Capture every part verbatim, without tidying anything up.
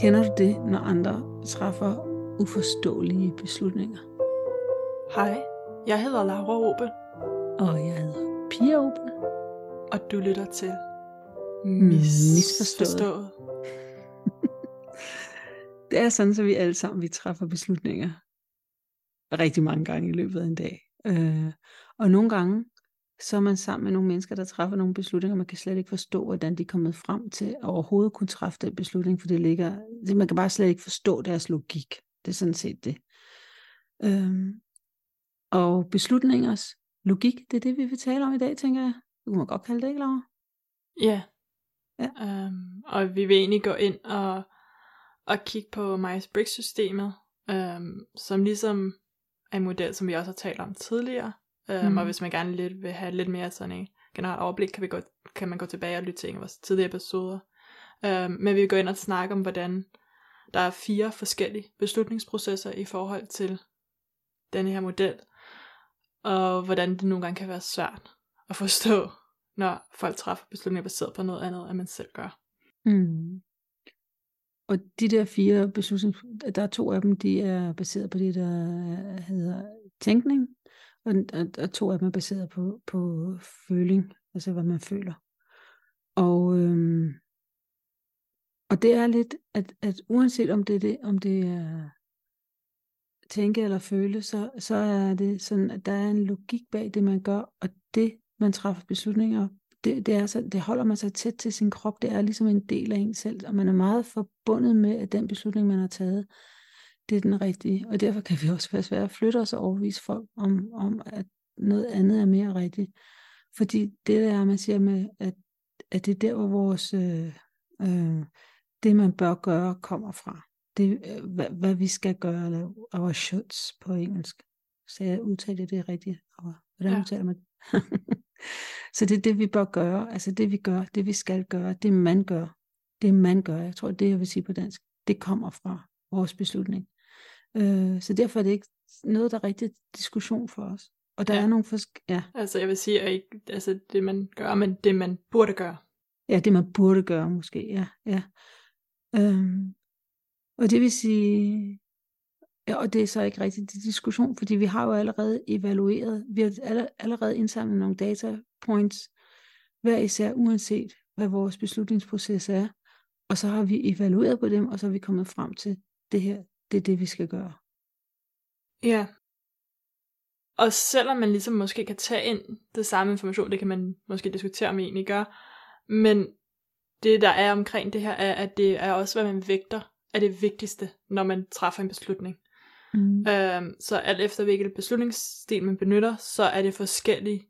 Kender du det, når andre træffer uforståelige beslutninger? Hej, jeg hedder Laura Obel. Og jeg hedder Pia Obel. Og du lytter til Mis- Misforstået. Det er sådan, så vi alle sammen vi træffer beslutninger rigtig mange gange i løbet af en dag. Øh, og nogle gange, så er man sammen med nogle mennesker, der træffer nogle beslutninger, man kan slet ikke forstå, hvordan de er kommet frem til at overhovedet kunne træffe den beslutning, for det ligger, man kan bare slet ikke forstå deres logik. Det er sådan set det. Øh, og beslutningers logik, det er det, vi vil tale om i dag, tænker jeg. Det kunne man godt kalde det, ikke, Laura? Ja. ja. Øhm, og vi vil egentlig gå ind og, og kigge på Myers-Briggs-systemet, øhm, som ligesom er en model, som vi også har talt om tidligere. Øhm, mm. Og hvis man gerne lidt vil have lidt mere sådan en generelt overblik, kan, vi gå, kan man gå tilbage og lytte til en af vores tidligere episoder. Øhm, men vi vil gå ind og snakke om, hvordan der er fire forskellige beslutningsprocesser i forhold til denne her model, og hvordan det nogle gange kan være svært at forstå, når folk træffer beslutninger baseret på noget andet, end man selv gør. Mm. Og de der fire beslutninger, der er to af dem, de er baseret på det, der hedder tænkning, og, og, og to af dem er baseret på, på føling, altså hvad man føler. Og, øhm, og det er lidt, at, at uanset om det er det, om det er tænke eller føle, så, så er det sådan, at der er en logik bag det, man gør, og det man træffer beslutninger, det, det, er så, det holder man sig tæt til sin krop, det er ligesom en del af en selv, og man er meget forbundet med, at den beslutning, man har taget, det er den rigtige, og derfor kan vi også være svære at flytte os og overvise folk om, om, at noget andet er mere rigtigt, fordi det der er, man siger med, at, at det er der, hvor vores, øh, øh, det man bør gøre, kommer fra, det øh, hvad, hvad vi skal gøre, eller our shoulds på engelsk, så jeg udtaler det rigtigt, og hvordan ja. udtaler man det? Så det er det, vi bør gøre. Altså det vi gør, det vi skal gøre, det man gør, det man gør, jeg tror det jeg vil sige på dansk, det kommer fra vores beslutning. øh, Så derfor er det ikke noget, der er rigtig diskussion for os. Og der ja. er nogle forsk- ja. Altså jeg vil sige at ikke, altså det man gør, men det man burde gøre. Ja, det man burde gøre måske. Ja, ja. Øhm, Og det vil sige, ja, og det er så ikke rigtigt en diskussion, fordi vi har jo allerede evalueret, vi har allerede indsamlet nogle data points, hver især uanset, hvad vores beslutningsproces er, og så har vi evalueret på dem, og så er vi kommet frem til, det her, det er det, vi skal gøre. Ja. Og selvom man ligesom måske kan tage ind det samme information, det kan man måske diskutere, om vi egentlig gør, men det, der er omkring det her, er, at det er også, hvad man vægter, er det vigtigste, når man træffer en beslutning. Mm. Øhm, så alt efter hvilket beslutningsstil man benytter, så er det forskellige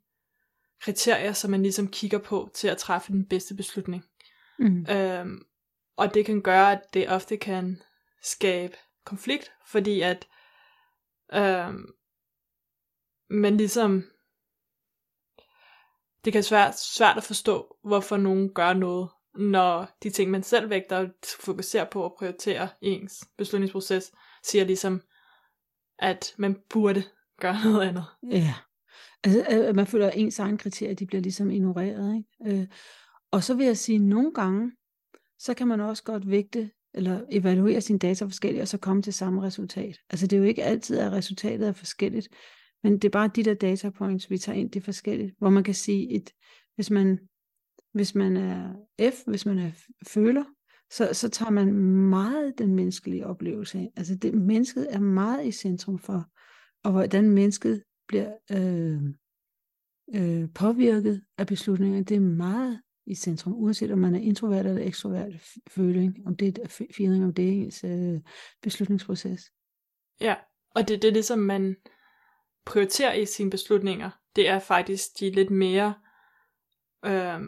kriterier, som man ligesom kigger på til at træffe den bedste beslutning. Mm. Øhm, og det kan gøre, at det ofte kan skabe konflikt, fordi at øhm, man ligesom det kan være svært at forstå, hvorfor nogen gør noget, når de ting, man selv vægter og fokuserer på at prioritere i ens beslutningsproces, siger ligesom, at man burde gøre noget andet. Ja, altså man føler, at ens egen kriterier, de bliver ligesom ignoreret, ikke? Øh, og så vil jeg sige, at nogle gange, så kan man også godt vægte, eller evaluere sine data forskelligt, og så komme til samme resultat. Altså det er jo ikke altid, at resultatet er forskelligt, men det er bare de der data points, vi tager ind, det er forskelligt, hvor man kan sige, at hvis man Hvis man er F, hvis man er føler, så, så tager man meget den menneskelige oplevelse ind. Altså det, mennesket er meget i centrum for, og hvordan mennesket bliver øh, øh, påvirket af beslutninger, det er meget i centrum, uanset om man er introvert eller ekstrovert føling, om det er feeling, om det er ens øh, beslutningsproces. Ja, og det, det er det, som man prioriterer i sine beslutninger, det er faktisk de lidt mere øh,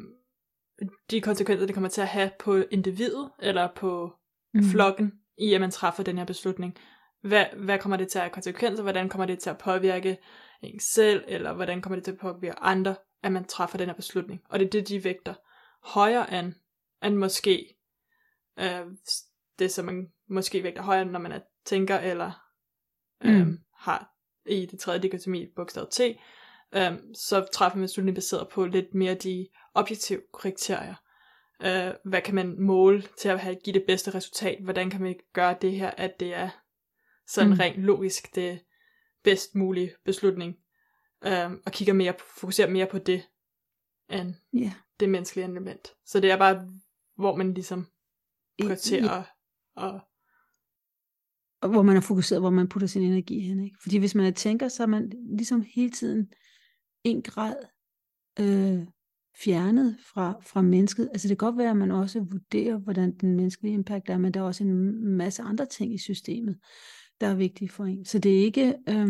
de konsekvenser, det kommer til at have på individet, eller på mm. flokken, i at man træffer den her beslutning. Hvad, hvad kommer det til at have konsekvenser? Hvordan kommer det til at påvirke en selv? Eller hvordan kommer det til at påvirke andre, at man træffer den her beslutning? Og det er det, de vægter højere end, end måske øh, det, som man måske vægter højere end, når man er tænker, eller øh, mm. har i det tredje dikotomi bogstav T, øhm, så træffer man beslutning baseret på lidt mere de objektive kriterier. Øh, hvad kan man måle til at have, give det bedste resultat? Hvordan kan man gøre det her, at det er sådan mm. rent logisk det bedst mulige beslutning? Øh, og kigger mere, fokuserer mere på det end yeah. det menneskelige element. Så det er bare, hvor man ligesom prioriterer yeah. og... og hvor man er fokuseret, hvor man putter sin energi hen, ikke? Fordi hvis man er tænker, så er man ligesom hele tiden en grad øh, fjernet fra, fra mennesket. Altså det kan godt være, at man også vurderer, hvordan den menneskelige impact er, men der er også en masse andre ting i systemet, der er vigtige for en. Så det er ikke, øh,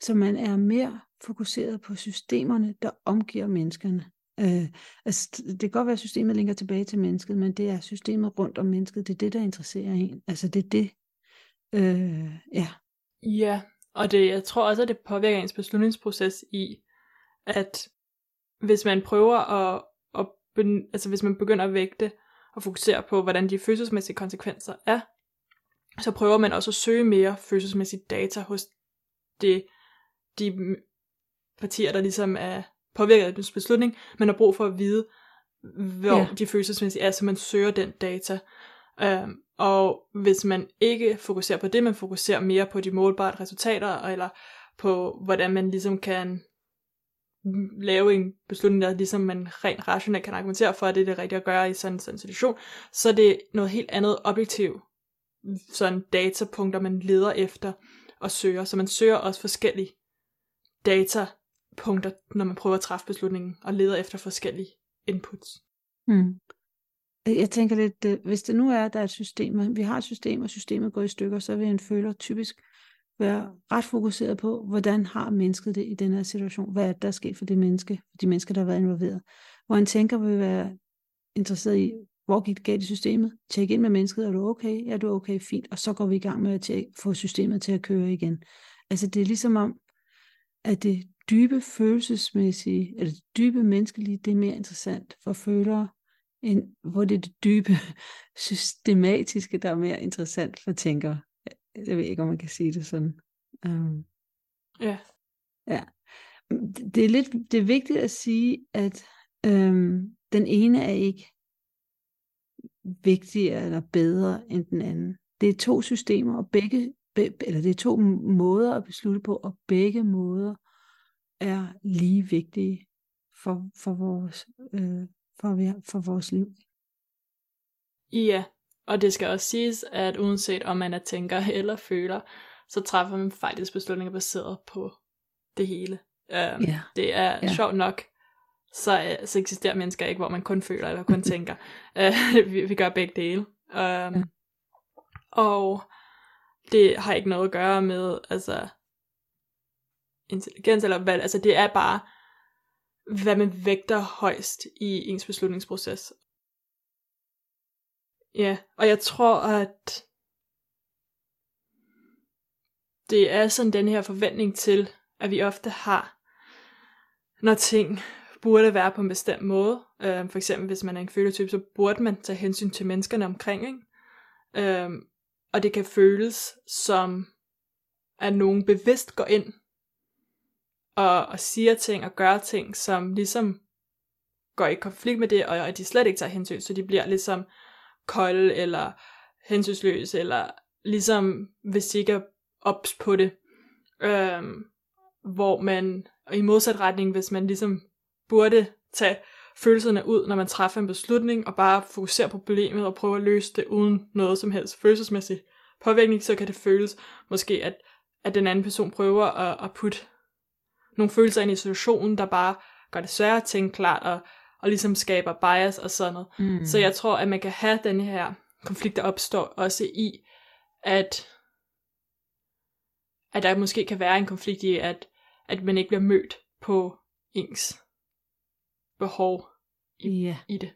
så man er mere fokuseret på systemerne, der omgiver menneskerne. Øh, altså, det kan godt være, at systemet linker tilbage til mennesket, men det er systemet rundt om mennesket, det er det, der interesserer en. Altså det er det. Øh, ja. Ja, og det, jeg tror også, at det påvirker ens beslutningsproces i, at hvis man prøver at, at ben, altså hvis man begynder at vægte og fokusere på, hvordan de følelsesmæssige konsekvenser er, så prøver man også at søge mere følelsesmæssige data hos de, de partier, der ligesom er påvirket af ens beslutning. Man har brug for at vide, hvor ja. de følelsesmæssige er, så man søger den data. Øhm, og hvis man ikke fokuserer på det, man fokuserer mere på de målbare resultater, eller på hvordan man ligesom kan lave en beslutning, der ligesom man rent rationelt kan argumentere for, at det er det rigtige at gøre i sådan en situation, så er det noget helt andet objektivt, sådan datapunkter, man leder efter og søger. Så man søger også forskellige data punkter, når man prøver at træffe beslutningen og leder efter forskellige inputs. Mm. Jeg tænker lidt, hvis det nu er, at der er et system, vi har et system, og systemet går i stykker, så vil en føler typisk være ret fokuseret på, hvordan har mennesket det i den her situation? Hvad er det, der er sket for det menneske, for de mennesker, der har været involveret? Hvor en tænker vil være interesseret i, hvor gik det galt i systemet? Tjek ind med mennesket, er du okay? Er du okay? Fint. Og så går vi i gang med at tjekke, få systemet til at køre igen. Altså det er ligesom om, at det dybe følelsesmæssige, eller det dybe menneskelige, det er mere interessant for følere, end hvor det er det dybe systematiske, der er mere interessant for tænkere. Jeg ved ikke, om man kan sige det sådan. Um, ja. ja. Det er lidt, det er vigtigt at sige, at øhm, den ene er ikke vigtigere eller bedre end den anden. Det er to systemer, og begge, be, eller det er to måder at beslutte på, og begge måder er lige vigtige for, for, vores, øh, for, for vores liv. Ja, og det skal også siges, at uanset om man er tænker eller føler, så træffer man faktisk beslutninger baseret på det hele. Um, yeah. Det er yeah. sjovt nok, så, så eksisterer mennesker ikke, hvor man kun føler eller kun tænker. Uh, vi, vi gør begge dele. Um, yeah. Og det har ikke noget at gøre med, altså... intelligens, eller hvad, altså det er bare, hvad man vægter højst i ens beslutningsproces. Ja, og jeg tror, at det er sådan den her forventning til, at vi ofte har, når ting burde være på en bestemt måde. Øhm, for eksempel, hvis man er en følertype, så burde man tage hensyn til menneskerne omkring, ikke? Øhm, og det kan føles som, at nogen bevidst går ind Og, og siger ting og gør ting, som ligesom går i konflikt med det, og at de slet ikke tager hensyn, så de bliver ligesom kolde eller hensynsløse, eller ligesom hvis de ikke er ops på det. Øhm, hvor man, og i modsat retning, hvis man ligesom burde tage følelserne ud, når man træffer en beslutning, og bare fokusere på problemet og prøve at løse det uden noget som helst følelsesmæssig påvirkning, så kan det føles måske, at, at den anden person prøver at, at putte nogle følelser ind i situationen, der bare gør det sværere at tænke klart, og, og ligesom skaber bias og sådan noget. Mm. Så jeg tror, at man kan have den her konflikt, der opstår også i, at, at der måske kan være en konflikt i, at, at man ikke bliver mødt på ens behov i, yeah. i det.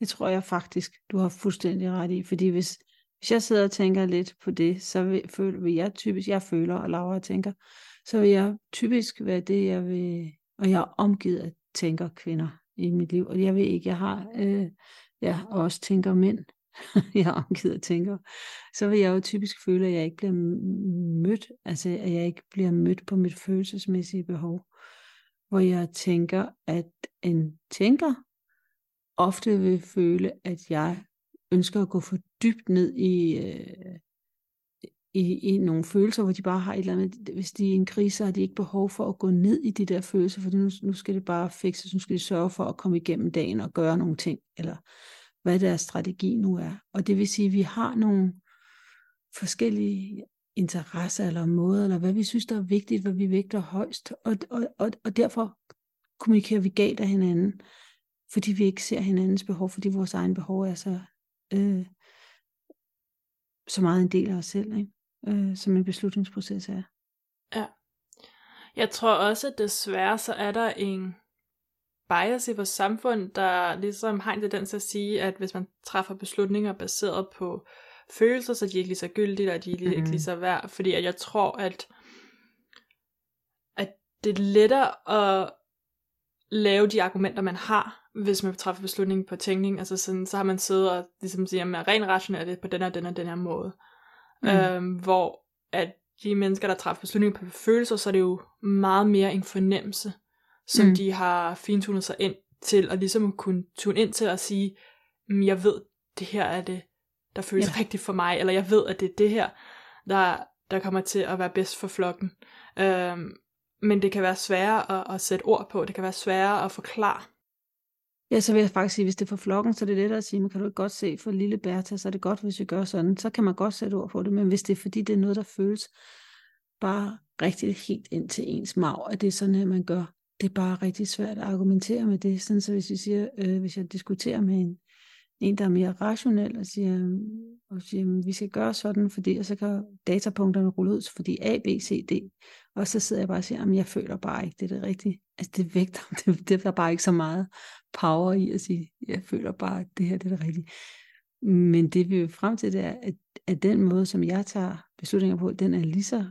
Det tror jeg faktisk, du har fuldstændig ret i, fordi hvis, hvis jeg sidder og tænker lidt på det, så vil, vil jeg typisk, jeg føler, og Laura tænker, så vil jeg typisk være det, jeg vil, og jeg er omgivet af tænker kvinder i mit liv, og jeg ved ikke, jeg har, øh, jeg også tænker mænd jeg er omgivet og tænker, så vil jeg jo typisk føle, at jeg ikke bliver mødt, altså at jeg ikke bliver mødt på mit følelsesmæssige behov, hvor jeg tænker, at en tænker ofte vil føle, at jeg ønsker at gå for dybt ned i, øh, i, i nogle følelser, hvor de bare har et eller andet, hvis de er i en krise, så har de ikke behov for at gå ned i de der følelser, for nu, nu skal det bare fikses, nu skal de sørge for at komme igennem dagen og gøre nogle ting, eller hvad deres strategi nu er. Og det vil sige, at vi har nogle forskellige interesser eller måder, eller hvad vi synes, der er vigtigt, hvad vi vægter højst, og, og, og, og derfor kommunikerer vi galt af hinanden, fordi vi ikke ser hinandens behov, fordi vores egen behov er så, øh, så meget en del af os selv, ikke? Øh, som en beslutningsproces er. Ja. Jeg tror også, at desværre så er der en bias i vores samfund, der ligesom har en tendens at sige, at hvis man træffer beslutninger baseret på følelser, så de er ikke lige så gyldige, og de er ikke mm-hmm. lige så værd, fordi at jeg tror, at, at det er lettere at lave de argumenter, man har, hvis man træffer beslutningen på tænkning, altså sådan, så har man siddet og ligesom siger, at man er rent rationelt på den og den og den her måde, mm. øhm, hvor at de mennesker, der træffer beslutninger på følelser, så er det jo meget mere en fornemmelse, som mm. de har fintunet sig ind til, og ligesom kunne tune ind til at sige, jeg ved, det her er det, der føles yeah. rigtigt for mig, eller jeg ved, at det er det her, der, der kommer til at være bedst for flokken. Øhm, men det kan være sværere at, at sætte ord på, det kan være sværere at forklare. Ja, så vil jeg faktisk sige, hvis det er for flokken, så er det lettere at sige, man kan du ikke godt se for lille Bertha, så er det godt, hvis vi gør sådan, så kan man godt sætte ord på det, men hvis det er fordi, det er noget, der føles bare rigtigt helt ind til ens mag, at det er sådan her, man gør, det er bare rigtig svært at argumentere med det, sådan så hvis vi siger, øh, hvis jeg diskuterer med en, en, der er mere rationel, og siger, og siger, vi skal gøre sådan, fordi, og så kan datapunkterne rulle ud, fordi A, B, C, D, og så sidder jeg bare og siger, jamen jeg føler bare ikke, det er det rigtige, altså det vægter, det, det er bare ikke så meget power i at sige, jeg føler bare, at det her det er det rigtige, men det vi vil frem til, det er, at, at den måde, som jeg tager beslutninger på, den er lige så,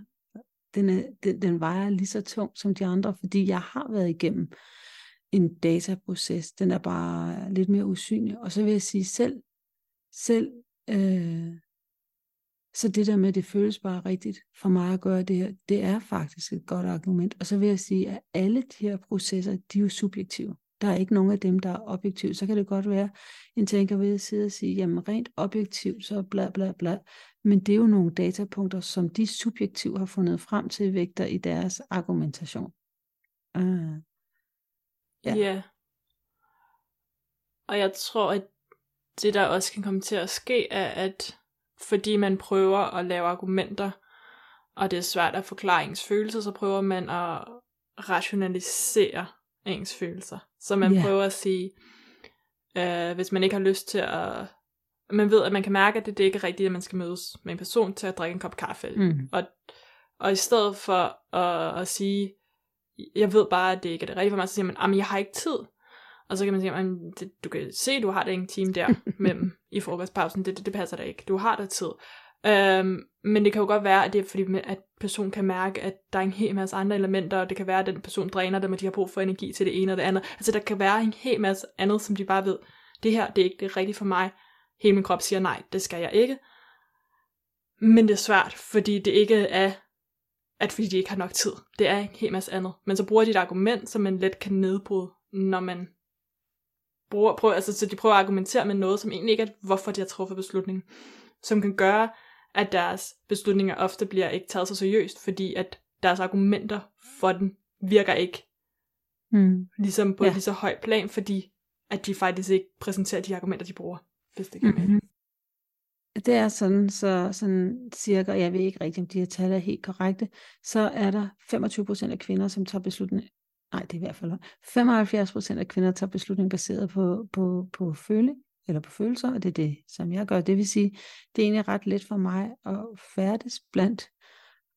den, er, den, den vejer lige så tung som de andre, fordi jeg har været igennem en dataproces, den er bare lidt mere usynlig, og så vil jeg sige selv, selv øh, så det der med, at det føles bare rigtigt for mig at gøre det her, det er faktisk et godt argument, og så vil jeg sige, at alle de her processer, de er jo subjektive, der er ikke nogen af dem, der er objektive, så kan det godt være, en tænker ved at sidde og sige, jamen rent objektivt, så bla bla bla, men det er jo nogle datapunkter, som de subjektive har fundet frem til vægter i deres argumentation. Uh. Ja. Yeah. Og jeg tror, at det der også kan komme til at ske, er, at fordi man prøver at lave argumenter, og det er svært at forklare ens følelser, så prøver man at rationalisere ens følelser. Så man yeah. prøver at sige, øh, hvis man ikke har lyst til at... Man ved, at man kan mærke, at det, det ikke er rigtigt, at man skal mødes med en person til at drikke en kop kaffe. Mm. Og, og i stedet for at, at sige... jeg ved bare, at det ikke er det rigtige for mig, så siger man, jamen jeg har ikke tid, og så kan man sige, jamen du kan se, du har da en time der mellem i frokostpausen, det, det, det passer da ikke, du har da tid, øhm, men det kan jo godt være, at det er fordi, at personen kan mærke, at der er en hel masse andre elementer, og det kan være, at den person dræner dem, og de har brug for energi til det ene og det andet, altså der kan være en hel masse andet, som de bare ved, det her, det er ikke det rigtige for mig, hele min krop siger, nej, det skal jeg ikke, men det er svært, fordi det ikke er, at fordi de ikke har nok tid. Det er en hel masse andet. Men så bruger de et argument, som man let kan nedbryde, når man bruger, prøver, altså, så de prøver at argumentere med noget, som egentlig ikke er, hvorfor de har truffet beslutningen, som kan gøre, at deres beslutninger ofte bliver ikke taget så seriøst, fordi at deres argumenter for den virker ikke mm. ligesom på ja. et lige så højt plan, fordi at de faktisk ikke præsenterer de argumenter, de bruger, hvis det kan mm-hmm. Det er sådan, så sådan cirka, jeg ved ikke rigtigt, om de her tal er helt korrekte, så er der femogtyve procent af kvinder, som tager beslutning, nej det er i hvert fald femoghalvfjerds procent af kvinder tager beslutning baseret på, på, på føling, eller på følelser, og det er det, som jeg gør. Det vil sige, det er egentlig ret let for mig at færdes blandt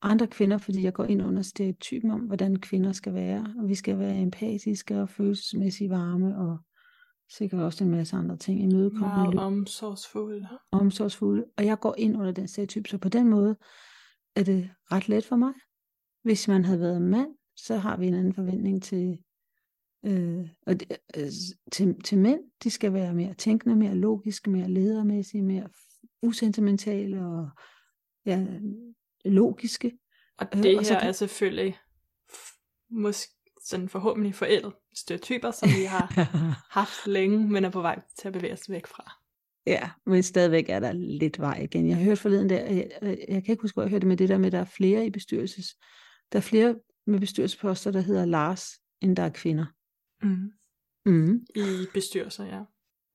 andre kvinder, fordi jeg går ind under stereotypen om, hvordan kvinder skal være, og vi skal være empatiske og følelsesmæssigt varme og sikkert også en masse andre ting, imødekommende. Meget omsorgsfulde. Omsorgsfulde. Og jeg går ind under den stereotyp, så på den måde er det ret let for mig. Hvis man havde været mand, så har vi en anden forventning til Øh, og det, øh, til, til mænd, de skal være mere tænkende, mere logiske, mere ledermæssige, mere usentimentale og ja, logiske. Og det øh, og her kan... er selvfølgelig måske sådan forhåbentlig forældet stereotyper, som vi har haft længe, men er på vej til at bevæge os væk fra. Ja, men stadigvæk er der lidt vej igen. Jeg har hørt forleden der, jeg, jeg kan ikke huske, hvor jeg hørte det med det der med, der er flere i bestyrelses, der er flere med bestyrelsesposter, der hedder Lars, end der er kvinder. Mm. Mm. I bestyrelser, ja.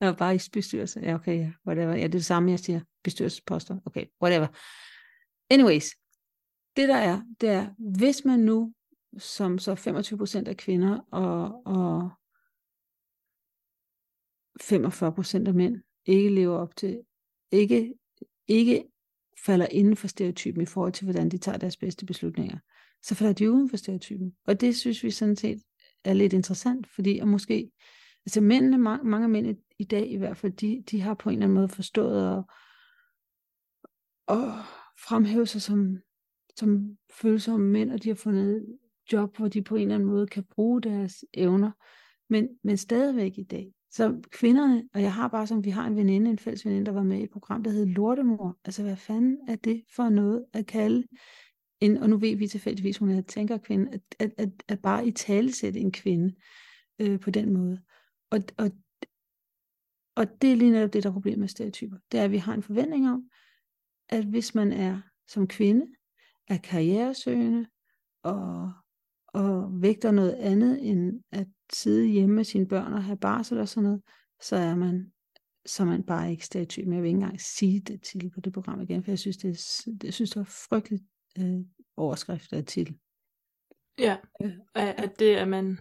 Ja, bare i bestyrelser, ja okay, ja, whatever. Ja, det er det samme, jeg siger, bestyrelsesposter, okay, whatever. Anyways, det der er, det er, hvis man nu, som så femogtyve procent af kvinder, og, og femogfyrre procent af mænd, ikke lever op til, ikke, ikke falder inden for stereotypen i forhold til, hvordan de tager deres bedste beslutninger, så falder de uden for stereotypen. Og det synes vi sådan set er lidt interessant, fordi og måske, altså mændene, mange, mange mænd i, i dag i hvert fald, de, de har på en eller anden måde forstået og, og fremhæve sig som, som følsomme mænd, og de har fundet job, hvor de på en eller anden måde kan bruge deres evner, men, men stadigvæk i dag. Så kvinderne, og jeg har bare som, vi har en veninde, en fælles veninde, der var med i et program, der hed Lortemor. Altså hvad fanden er det for noget at kalde en, og nu ved vi tilfældigvis, hun er tænkerkvinde, at, at, at, at bare i talesætte en kvinde øh, på den måde. Og, og, og det er lige netop det, der er problemet med stereotyper. Det er, at vi har en forventning om, at hvis man er som kvinde, er karrieresøgende, og, og vægter noget andet, end at sidde hjemme med sine børn og have barsel og sådan noget, så er man, så er man bare ikke stereotyp. Men jeg vil ikke engang sige det til på det program igen, for jeg synes, det er, jeg synes, det er frygteligt øh, overskrift af titel. Ja, at det, at man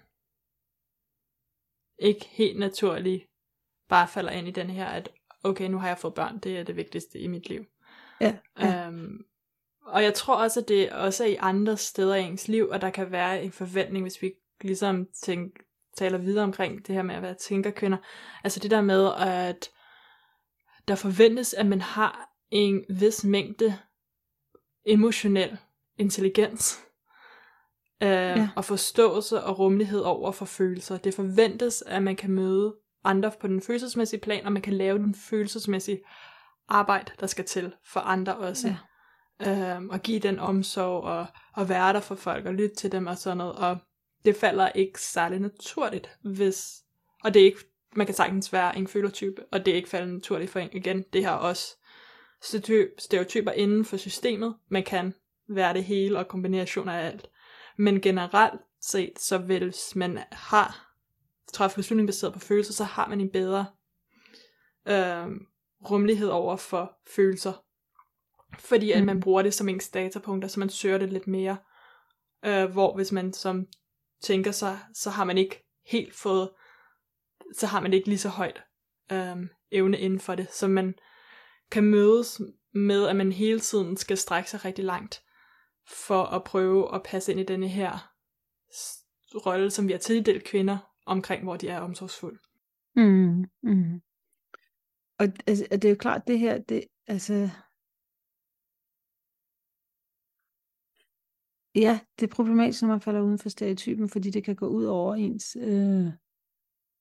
ikke helt naturligt bare falder ind i den her, at okay, nu har jeg fået børn, det er det vigtigste i mit liv. Ja, ja. Øhm, og jeg tror også, at det også er i andre steder i ens liv, og der kan være en forventning, hvis vi ligesom tænker, taler videre omkring det her med at være tænkerkvinder. Altså det der med, at der forventes, at man har en vis mængde emotionel intelligens øh, ja. og forståelse og rummelighed over for følelser. Det forventes, at man kan møde andre på den følelsesmæssige plan, og man kan lave den følelsesmæssige arbejde, der skal til for andre også. Ja. Øh, og give den omsorg og, og være der for folk og lytte til dem og sådan noget. Og det falder ikke særlig naturligt, hvis, og det er ikke, man kan sagtens være en følertype, og det er ikke faldet naturligt for en igen. Det her også stereotyper inden for systemet, man kan være det hele og kombinationer af alt. Men generelt set, så hvis man har træffet beslutning baseret på følelser, så har man en bedre øh, rummelighed over for følelser. Fordi at man bruger det som ens datapunkter, så man søger det lidt mere, øh, hvor hvis man som tænker sig, så har man ikke helt fået, så har man ikke lige så højt øhm, evne inden for det, så man kan mødes med, at man hele tiden skal strække sig rigtig langt, for at prøve at passe ind i denne her rolle, som vi har tildelt kvinder, omkring hvor de er omsorgsfulde. Mm, mm. Og altså, det er jo klart det her, det, altså... Ja, det er problematisk, når man falder uden for stereotypen, fordi det kan gå ud over ens, øh,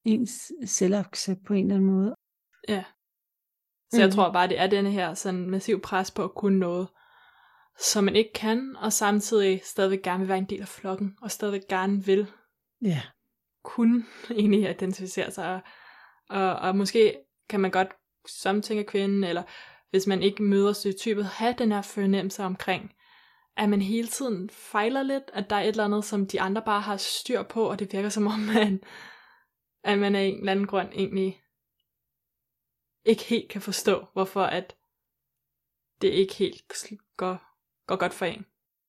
ens selvaccept på en eller anden måde. Ja, så mm. jeg tror bare, det er denne her sådan massiv pres på at kunne noget, som man ikke kan, og samtidig stadigvæk gerne vil være en del af flokken, og stadigvæk gerne vil yeah. kunne egentlig identificere sig. Og, og, og måske kan man godt samtænke kvinden, eller hvis man ikke møder stereotypet, have den her fornemmelse omkring, at man hele tiden fejler lidt, at der er et eller andet, som de andre bare har styr på, og det virker som om, man, at man af en eller anden grund egentlig ikke helt kan forstå, hvorfor at det ikke helt går, går godt for en.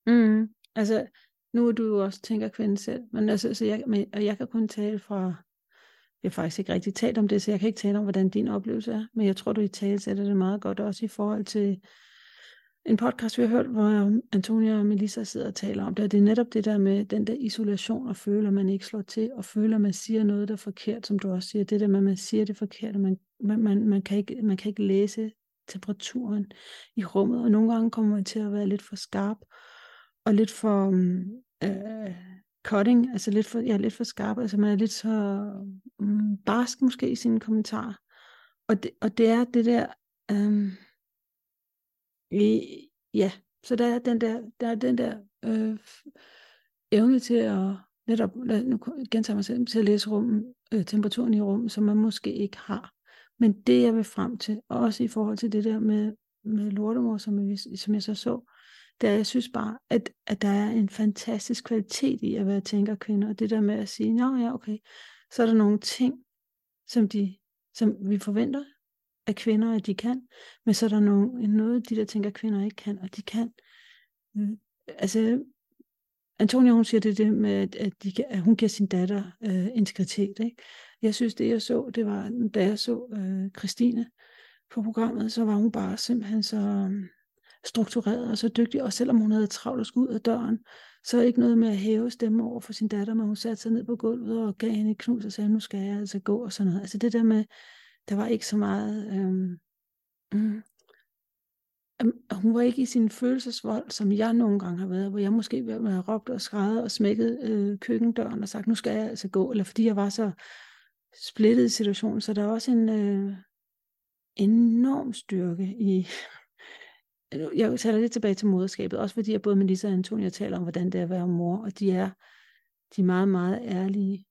Mm, altså, nu er du jo også tænker kvinden selv, men altså, så jeg, men, og jeg kan kun tale fra, jeg har faktisk ikke rigtig talt om det, så jeg kan ikke tale om, hvordan din oplevelse er, men jeg tror, du i tale sætter det meget godt, også i forhold til en podcast, vi har hørt, hvor Antonia og Melissa sidder og taler om det, og det er netop det der med den der isolation, og føler, man ikke slår til, og føler, man siger noget, der er forkert, som du også siger, det der med, man siger det forkert, og man, man, man, man, kan ikke, man kan ikke læse temperaturen i rummet, og nogle gange kommer man til at være lidt for skarp, og lidt for øh, cutting, altså lidt for, ja, lidt for skarp, altså man er lidt så mm, barsk måske i sine kommentarer. Og det, og det er det der, øhm, i, ja, så der er den der, der er den der øh, evne til at netop, nu gentager mig selv, til at læse rummet, øh, temperaturen i rummet, som man måske ikke har. Men det jeg vil frem til, og også i forhold til det der med, med Lortemor, som jeg, som jeg så så, der jeg synes bare, at, at der er en fantastisk kvalitet i at være tænkerkvinder, og det der med at sige, nå ja, okay, så er der nogle ting, som, de, som vi forventer af kvinder, at de kan, men så er der nogle, noget, de der tænkerkvinder ikke kan, og de kan. Mm. Altså, Antonia, hun siger det, det med, at, de, at hun giver sin datter øh, integritet, ikke? Jeg synes, det jeg så, det var, da jeg så øh, Christine på programmet, så var hun bare simpelthen så... Øh, struktureret og så dygtig, og selvom hun havde travlt og skulle ud af døren, så ikke noget med at hæve stemme over for sin datter, men hun satte sig ned på gulvet og gav hende et knus og sagde, nu skal jeg altså gå og sådan noget. Altså det der med, der var ikke så meget, øhm, mm, hun var ikke i sin følelsesvold, som jeg nogle gange har været, hvor jeg måske ville have råbt og skræddet og smækket øh, køkkendøren og sagt, nu skal jeg altså gå, eller fordi jeg var så splittet i situationen, så der er også en øh, enorm styrke i... Jeg taler lidt tilbage til moderskabet, også fordi jeg både Melissa og Antonia taler om, hvordan det er at være mor, og de er, de er meget, meget ærlige.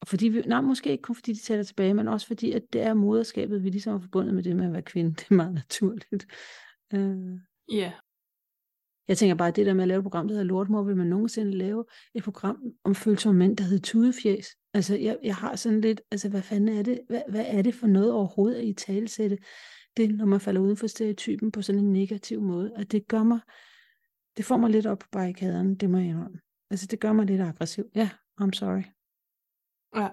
Og fordi vi, nej, måske ikke kun fordi de taler tilbage, men også fordi, at det er moderskabet, vi ligesom er forbundet med det med at være kvinde. Det er meget naturligt. Ja. Uh... Yeah. Jeg tænker bare, at det der med at lave et program, der hedder Lortemor, vil man nogensinde lave et program om følsomme mænd, der hedder Tudefjæs. Altså, jeg, jeg har sådan lidt, altså, hvad fanden er det? Hvad, hvad er det for noget overhovedet at italesætte? Det, når man falder uden for stereotypen på sådan en negativ måde, at det gør mig, det får mig lidt op på barrikaderne, det må jeg indrømme. Altså det gør mig lidt aggressiv. Ja, yeah, I'm sorry. Ja.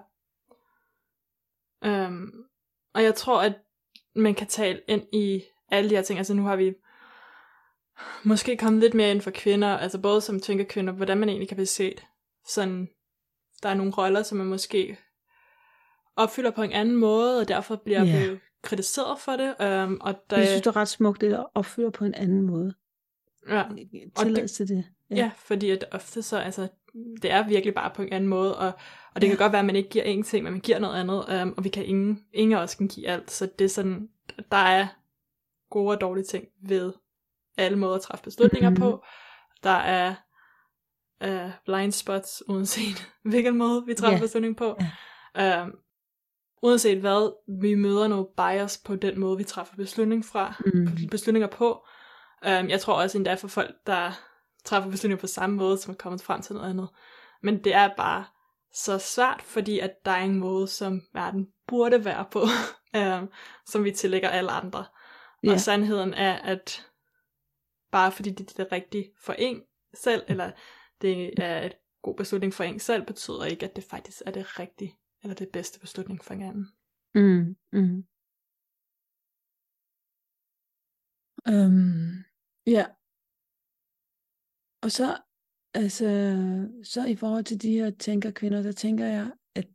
Øhm, og jeg tror, at man kan tale ind i alle de her ting. Altså nu har vi måske kommet lidt mere ind for kvinder, altså både som tænker kvinder, hvordan man egentlig kan blive set. Sådan, der er nogle roller, som man måske opfylder på en anden måde, og derfor bliver yeah. blevet kritiseret for det. Øhm, og der... Jeg synes, det er ret smukt, det at opføre på en anden måde. Ja. Tilladelse til det. Ja. Ja, fordi at ofte så, altså, det er virkelig bare på en anden måde, og, og det ja. kan godt være, at man ikke giver ingenting, men man giver noget andet, øhm, og vi kan ingen, ingen også kan give alt, så det er sådan, der er gode og dårlige ting ved alle måder at træffe beslutninger mm-hmm. på. Der er øh, blind spots, uanset hvilken måde vi træffer ja. beslutninger på. Ja. Øhm, Uanset hvad, vi møder nogle bias på den måde, vi træffer beslutning fra, mm. beslutninger på. Um, jeg tror også endda for folk, der træffer beslutninger på samme måde, som er kommet frem til noget andet. Men det er bare så svært, fordi at der er en måde, som verden burde være på, um, som vi tillægger alle andre. Yeah. Og sandheden er, at bare fordi det er det rigtige for en selv, eller det er et god beslutning for en selv, betyder ikke, at det faktisk er det rigtige. Eller det bedste beslutning for en anden. Mm, mm. Øhm, ja. Og så, altså, så i forhold til de her tænkerkvinder, der tænker jeg, at,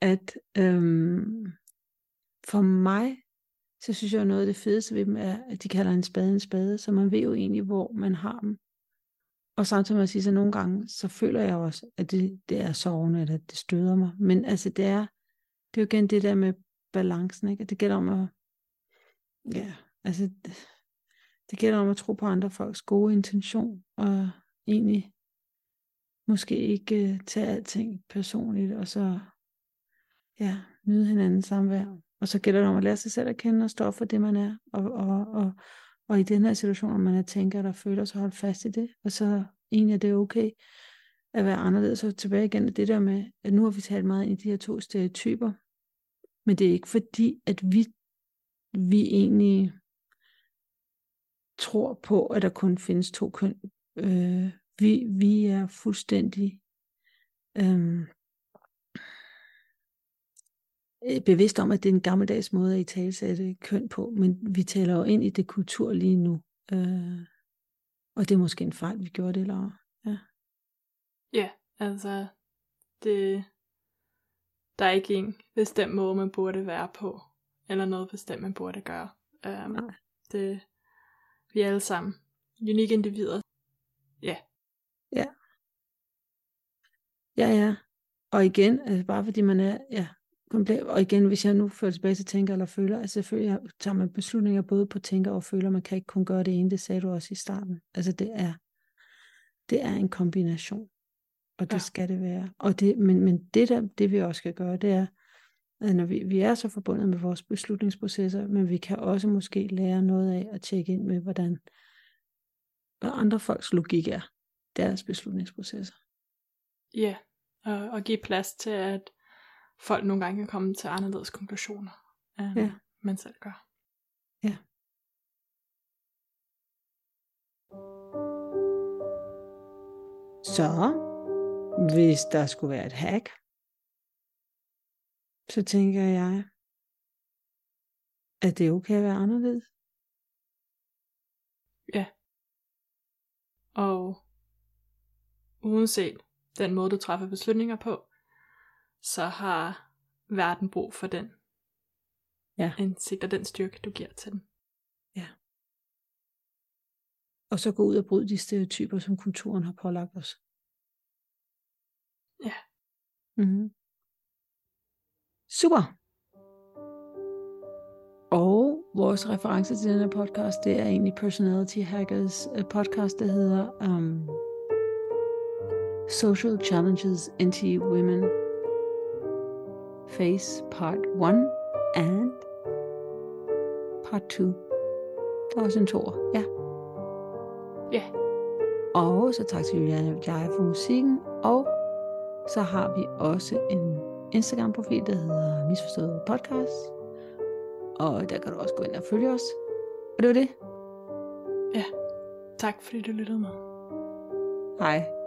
at øhm, for mig, så synes jeg noget af det fedeste ved dem er, at de kalder en spade en spade, så man ved jo egentlig, hvor man har dem. Og samtidig med at sige, så nogle gange, så føler jeg også, at det, det er sorgende, eller at det støder mig. Men altså, det er, det er jo igen det der med balancen, ikke? At det gælder om at, ja, altså, det, det gælder om at tro på andre folks gode intention, og egentlig måske ikke uh, tage alting personligt, og så, ja, nyde hinandens samvær. Og så gælder det om at lære sig selv at kende, og stå for det, man er, og, og, og Og i den her situation, når man er tænker, der føler sig holdt fast i det, og så egentlig er det okay at være anderledes. Og tilbage igen det der med, at nu har vi talt meget ind i de her to stereotyper, men det er ikke fordi, at vi, vi egentlig tror på, at der kun findes to køn. Øh, vi, vi er fuldstændig øh, bevidst om, at det er en gammeldags måde at italesætte køn på, men vi taler jo ind i det kultur lige nu. Øh, og det er måske en fejl, vi gjorde det, Laura. Ja, ja altså, det, der er ikke en bestemt måde, man burde være på, eller noget bestemt, man burde gøre. Um, det, vi er alle sammen unikke individer. Ja. Yeah. Ja. Ja, ja. Og igen, altså bare fordi man er, ja, komplet. Og igen, hvis jeg nu fører tilbage til tænker eller føler, altså selvfølgelig tager man beslutninger både på tænker og føler, man kan ikke kun gøre det ene, det sagde du også i starten. Altså det er, det er en kombination. Og det ja. skal det være. Og det, men, men det der, det vi også skal gøre, det er, at når vi, vi er så forbundet med vores beslutningsprocesser, men vi kan også måske lære noget af at tjekke ind med, hvordan andre folks logik er, deres beslutningsprocesser. Ja, og, og give plads til, at folk nogle gange kan komme til anderledes konklusioner, end ja. man selv gør. Ja. Så, hvis der skulle være et hack, så tænker jeg, at det er okay at være anderledes. Ja. Og uanset den måde, du træffer beslutninger på, så har verden brug for den ja. indsigt og den styrke, du giver til den. Ja. Og så gå ud og bryde de stereotyper, som kulturen har pålagt os. Ja. Mhm. Super. Og vores reference til denne podcast, det er egentlig Personality Hackers podcast, der hedder um, Social Challenges N T E Women Face Part one and Part two. Der er også en toer, ja. Ja. Yeah. Og så tak til Yuliana for musikken, og så har vi også en Instagram-profil, der hedder Misforstået Podcast. Og der kan du også gå ind og følge os. Og det var det. Ja. Tak fordi du lyttede med. Hej.